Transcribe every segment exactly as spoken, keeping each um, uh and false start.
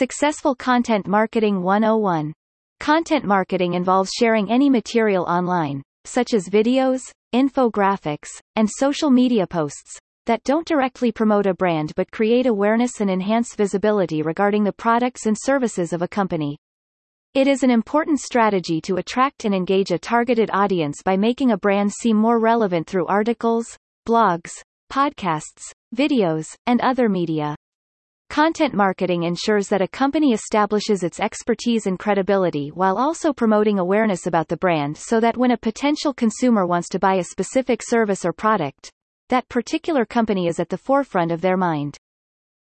Successful Content Marketing one oh one. Content marketing involves sharing any material online, such as videos, infographics, and social media posts, that don't directly promote a brand but create awareness and enhance visibility regarding the products and services of a company. It is an important strategy to attract and engage a targeted audience by making a brand seem more relevant through articles, blogs, podcasts, videos, and other media. Content marketing ensures that a company establishes its expertise and credibility while also promoting awareness about the brand so that when a potential consumer wants to buy a specific service or product, that particular company is at the forefront of their mind.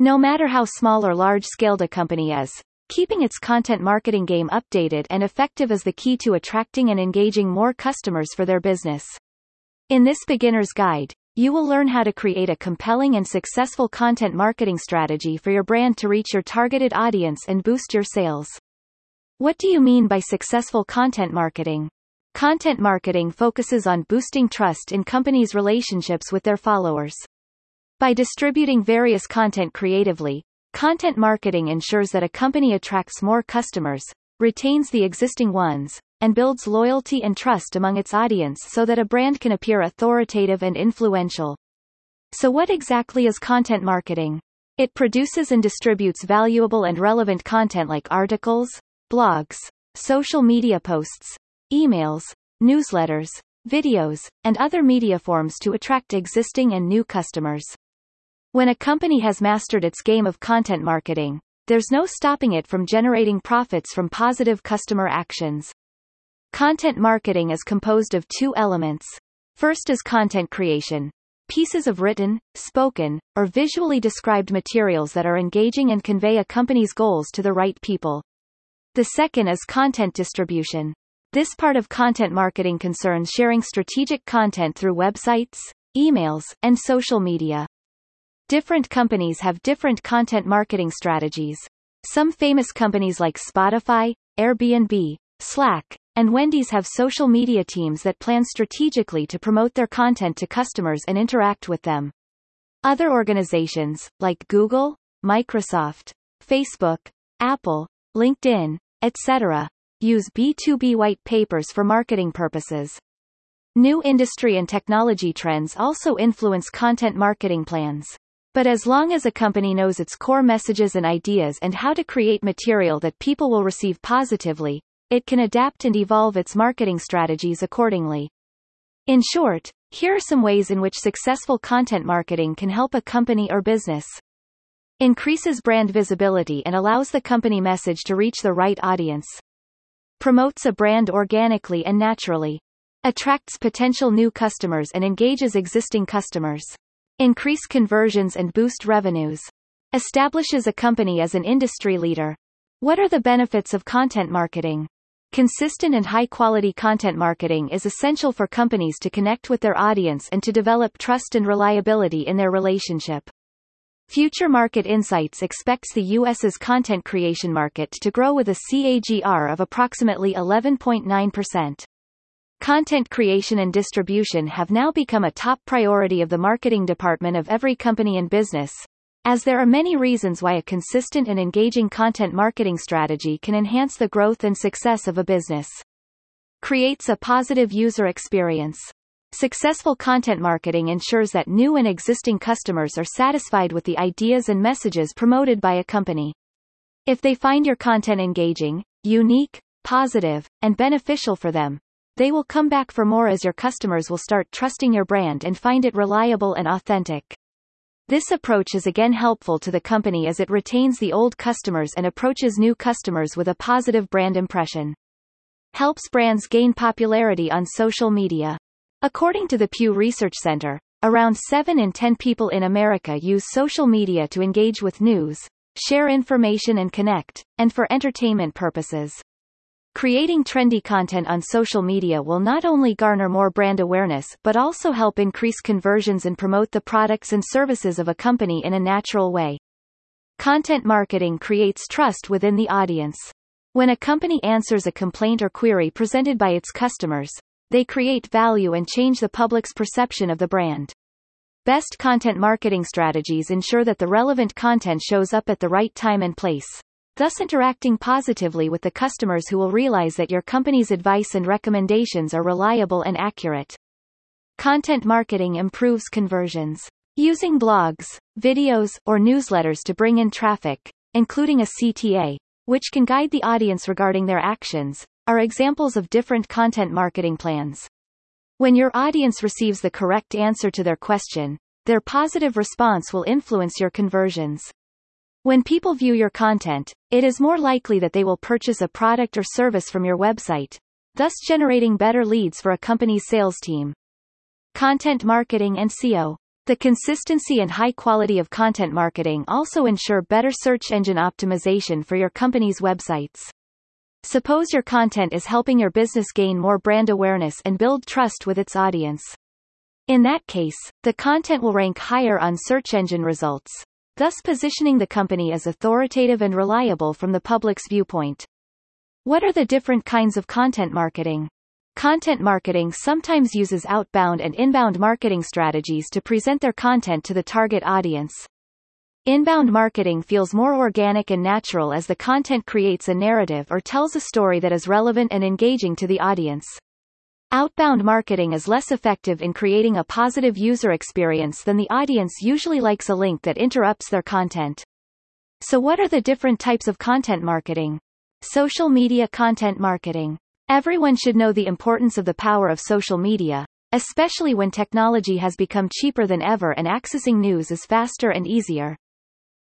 No matter how small or large-scaled a company is, keeping its content marketing game updated and effective is the key to attracting and engaging more customers for their business. In this beginner's guide, you will learn how to create a compelling and successful content marketing strategy for your brand to reach your targeted audience and boost your sales. What do you mean by successful content marketing? Content marketing focuses on boosting trust in companies' relationships with their followers. By distributing various content creatively, content marketing ensures that a company attracts more customers, retains the existing ones, and builds loyalty and trust among its audience so that a brand can appear authoritative and influential. So what exactly is content marketing? It produces and distributes valuable and relevant content like articles, blogs, social media posts, emails, newsletters, videos, and other media forms to attract existing and new customers. When a company has mastered its game of content marketing, there's no stopping it from generating profits from positive customer actions. Content marketing is composed of two elements. First is content creation. Pieces of written, spoken, or visually described materials that are engaging and convey a company's goals to the right people. The second is content distribution. This part of content marketing concerns sharing strategic content through websites, emails, and social media. Different companies have different content marketing strategies. Some famous companies like Spotify, Airbnb, Slack, and Wendy's have social media teams that plan strategically to promote their content to customers and interact with them. Other organizations, like Google, Microsoft, Facebook, Apple, LinkedIn, et cetera, use B two B white papers for marketing purposes. New industry and technology trends also influence content marketing plans. But as long as a company knows its core messages and ideas and how to create material that people will receive positively, it can adapt and evolve its marketing strategies accordingly. In short, here are some ways in which successful content marketing can help a company or business. Increases brand visibility and allows the company message to reach the right audience. Promotes a brand organically and naturally. Attracts potential new customers and engages existing customers. Increase conversions and boost revenues. Establishes a company as an industry leader. What are the benefits of content marketing? Consistent and high-quality content marketing is essential for companies to connect with their audience and to develop trust and reliability in their relationship. Future Market Insights expects the U S's content creation market to grow with a C A G R of approximately eleven point nine percent. Content creation and distribution have now become a top priority of the marketing department of every company and business, as there are many reasons why a consistent and engaging content marketing strategy can enhance the growth and success of a business. Creates a positive user experience. Successful content marketing ensures that new and existing customers are satisfied with the ideas and messages promoted by a company. If they find your content engaging, unique, positive, and beneficial for them, they will come back for more as your customers will start trusting your brand and find it reliable and authentic. This approach is again helpful to the company as it retains the old customers and approaches new customers with a positive brand impression. Helps brands gain popularity on social media. According to the Pew Research Center, around seven in ten people in America use social media to engage with news, share information and connect, and for entertainment purposes. Creating trendy content on social media will not only garner more brand awareness but also help increase conversions and promote the products and services of a company in a natural way. Content marketing creates trust within the audience. When a company answers a complaint or query presented by its customers, they create value and change the public's perception of the brand. Best content marketing strategies ensure that the relevant content shows up at the right time and place. thus interacting positively with the customers who will realize that your company's advice and recommendations are reliable and accurate. Content marketing improves conversions. Using blogs, videos, or newsletters to bring in traffic, including a C T A, which can guide the audience regarding their actions, are examples of different content marketing plans. When your audience receives the correct answer to their question, their positive response will influence your conversions. When people view your content, it is more likely that they will purchase a product or service from your website, thus generating better leads for a company's sales team. Content marketing and S E O. The consistency and high quality of content marketing also ensure better search engine optimization for your company's websites. Suppose your content is helping your business gain more brand awareness and build trust with its audience. In that case, the content will rank higher on search engine results, thus positioning the company as authoritative and reliable from the public's viewpoint. What are the different kinds of content marketing? Content marketing sometimes uses outbound and inbound marketing strategies to present their content to the target audience. Inbound marketing feels more organic and natural as the content creates a narrative or tells a story that is relevant and engaging to the audience. Outbound marketing is less effective in creating a positive user experience than the audience usually likes a link that interrupts their content. So what are the different types of content marketing? Social media content marketing. Everyone should know the importance of the power of social media, especially when technology has become cheaper than ever and accessing news is faster and easier.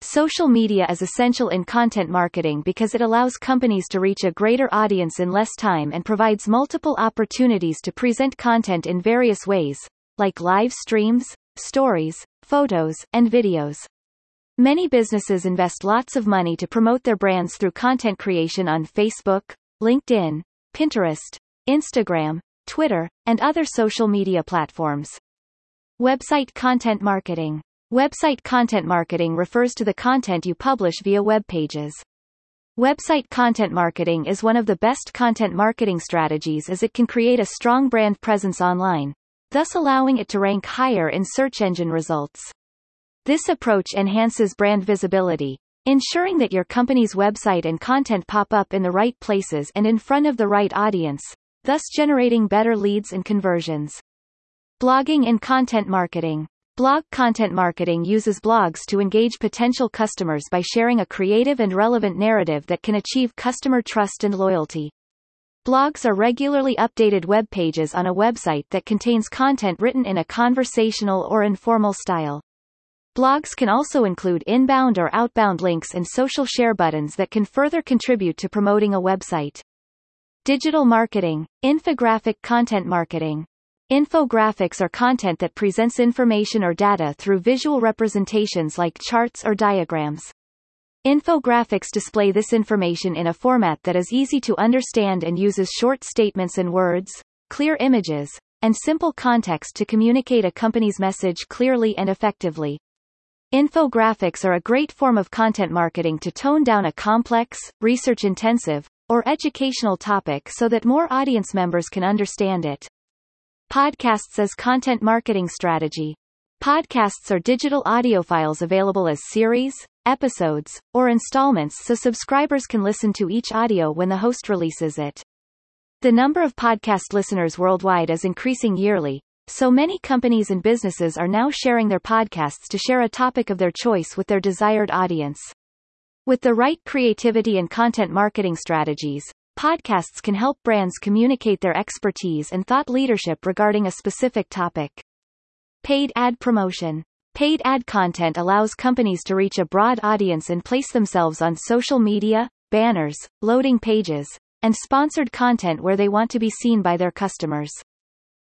Social media is essential in content marketing because it allows companies to reach a greater audience in less time and provides multiple opportunities to present content in various ways, like live streams, stories, photos, and videos. Many businesses invest lots of money to promote their brands through content creation on Facebook, LinkedIn, Pinterest, Instagram, Twitter, and other social media platforms. Website content marketing. Website content marketing refers to the content you publish via web pages. Website content marketing is one of the best content marketing strategies as it can create a strong brand presence online, thus allowing it to rank higher in search engine results. This approach enhances brand visibility, ensuring that your company's website and content pop up in the right places and in front of the right audience, thus generating better leads and conversions. Blogging and content marketing. Blog content marketing uses blogs to engage potential customers by sharing a creative and relevant narrative that can achieve customer trust and loyalty. Blogs are regularly updated web pages on a website that contains content written in a conversational or informal style. Blogs can also include inbound or outbound links and social share buttons that can further contribute to promoting a website. Digital marketing, infographic content marketing. Infographics are content that presents information or data through visual representations like charts or diagrams. Infographics display this information in a format that is easy to understand and uses short statements and words, clear images, and simple context to communicate a company's message clearly and effectively. Infographics are a great form of content marketing to tone down a complex, research-intensive, or educational topic so that more audience members can understand it. Podcasts as content marketing strategy. Podcasts are digital audio files available as series, episodes, or installments so subscribers can listen to each audio when the host releases it. The number of podcast listeners worldwide is increasing yearly, so many companies and businesses are now sharing their podcasts to share a topic of their choice with their desired audience. With the right creativity and content marketing strategies, podcasts can help brands communicate their expertise and thought leadership regarding a specific topic. Paid ad promotion. Paid ad content allows companies to reach a broad audience and place themselves on social media, banners, loading pages, and sponsored content where they want to be seen by their customers.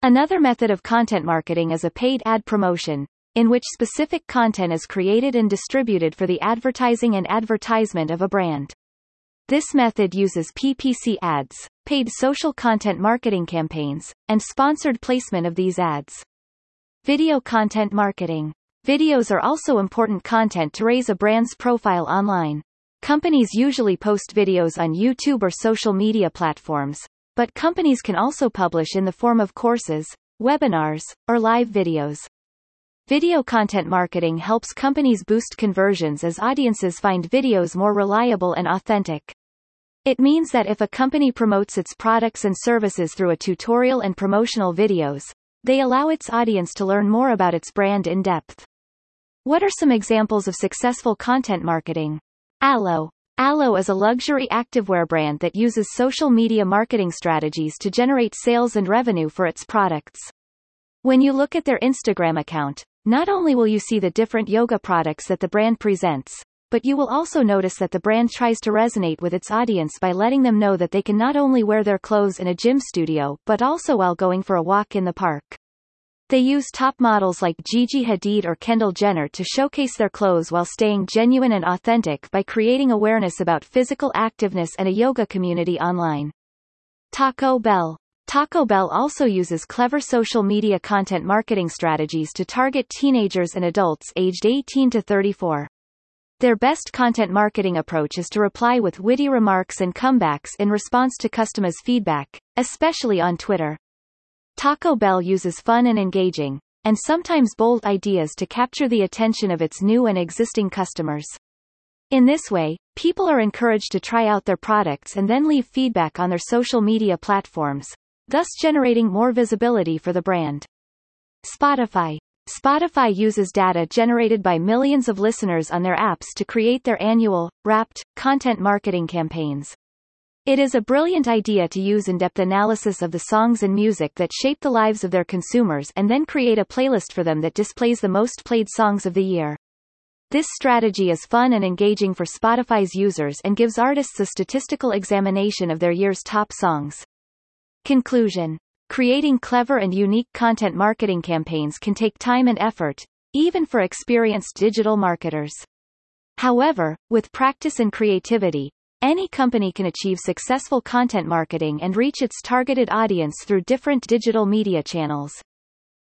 Another method of content marketing is a paid ad promotion, in which specific content is created and distributed for the advertising and advertisement of a brand. This method uses P P C ads, paid social content marketing campaigns, and sponsored placement of these ads. Video content marketing. Videos are also important content to raise a brand's profile online. Companies usually post videos on YouTube or social media platforms, but companies can also publish in the form of courses, webinars, or live videos. Video content marketing helps companies boost conversions as audiences find videos more reliable and authentic. It means that if a company promotes its products and services through a tutorial and promotional videos, they allow its audience to learn more about its brand in depth. What are some examples of successful content marketing? Alo. Alo is a luxury activewear brand that uses social media marketing strategies to generate sales and revenue for its products. When you look at their Instagram account, not only will you see the different yoga products that the brand presents, but you will also notice that the brand tries to resonate with its audience by letting them know that they can not only wear their clothes in a gym studio, but also while going for a walk in the park. They use top models like Gigi Hadid or Kendall Jenner to showcase their clothes while staying genuine and authentic by creating awareness about physical activeness and a yoga community online. Taco Bell. Taco Bell also uses clever social media content marketing strategies to target teenagers and adults aged eighteen to thirty-four. Their best content marketing approach is to reply with witty remarks and comebacks in response to customers' feedback, especially on Twitter. Taco Bell uses fun and engaging, and sometimes bold ideas to capture the attention of its new and existing customers. In this way, people are encouraged to try out their products and then leave feedback on their social media platforms, thus generating more visibility for the brand. Spotify. Spotify uses data generated by millions of listeners on their apps to create their annual, wrapped, content marketing campaigns. It is a brilliant idea to use in-depth analysis of the songs and music that shape the lives of their consumers and then create a playlist for them that displays the most played songs of the year. This strategy is fun and engaging for Spotify's users and gives artists a statistical examination of their year's top songs. Conclusion. Creating clever and unique content marketing campaigns can take time and effort, even for experienced digital marketers. However, with practice and creativity, any company can achieve successful content marketing and reach its targeted audience through different digital media channels.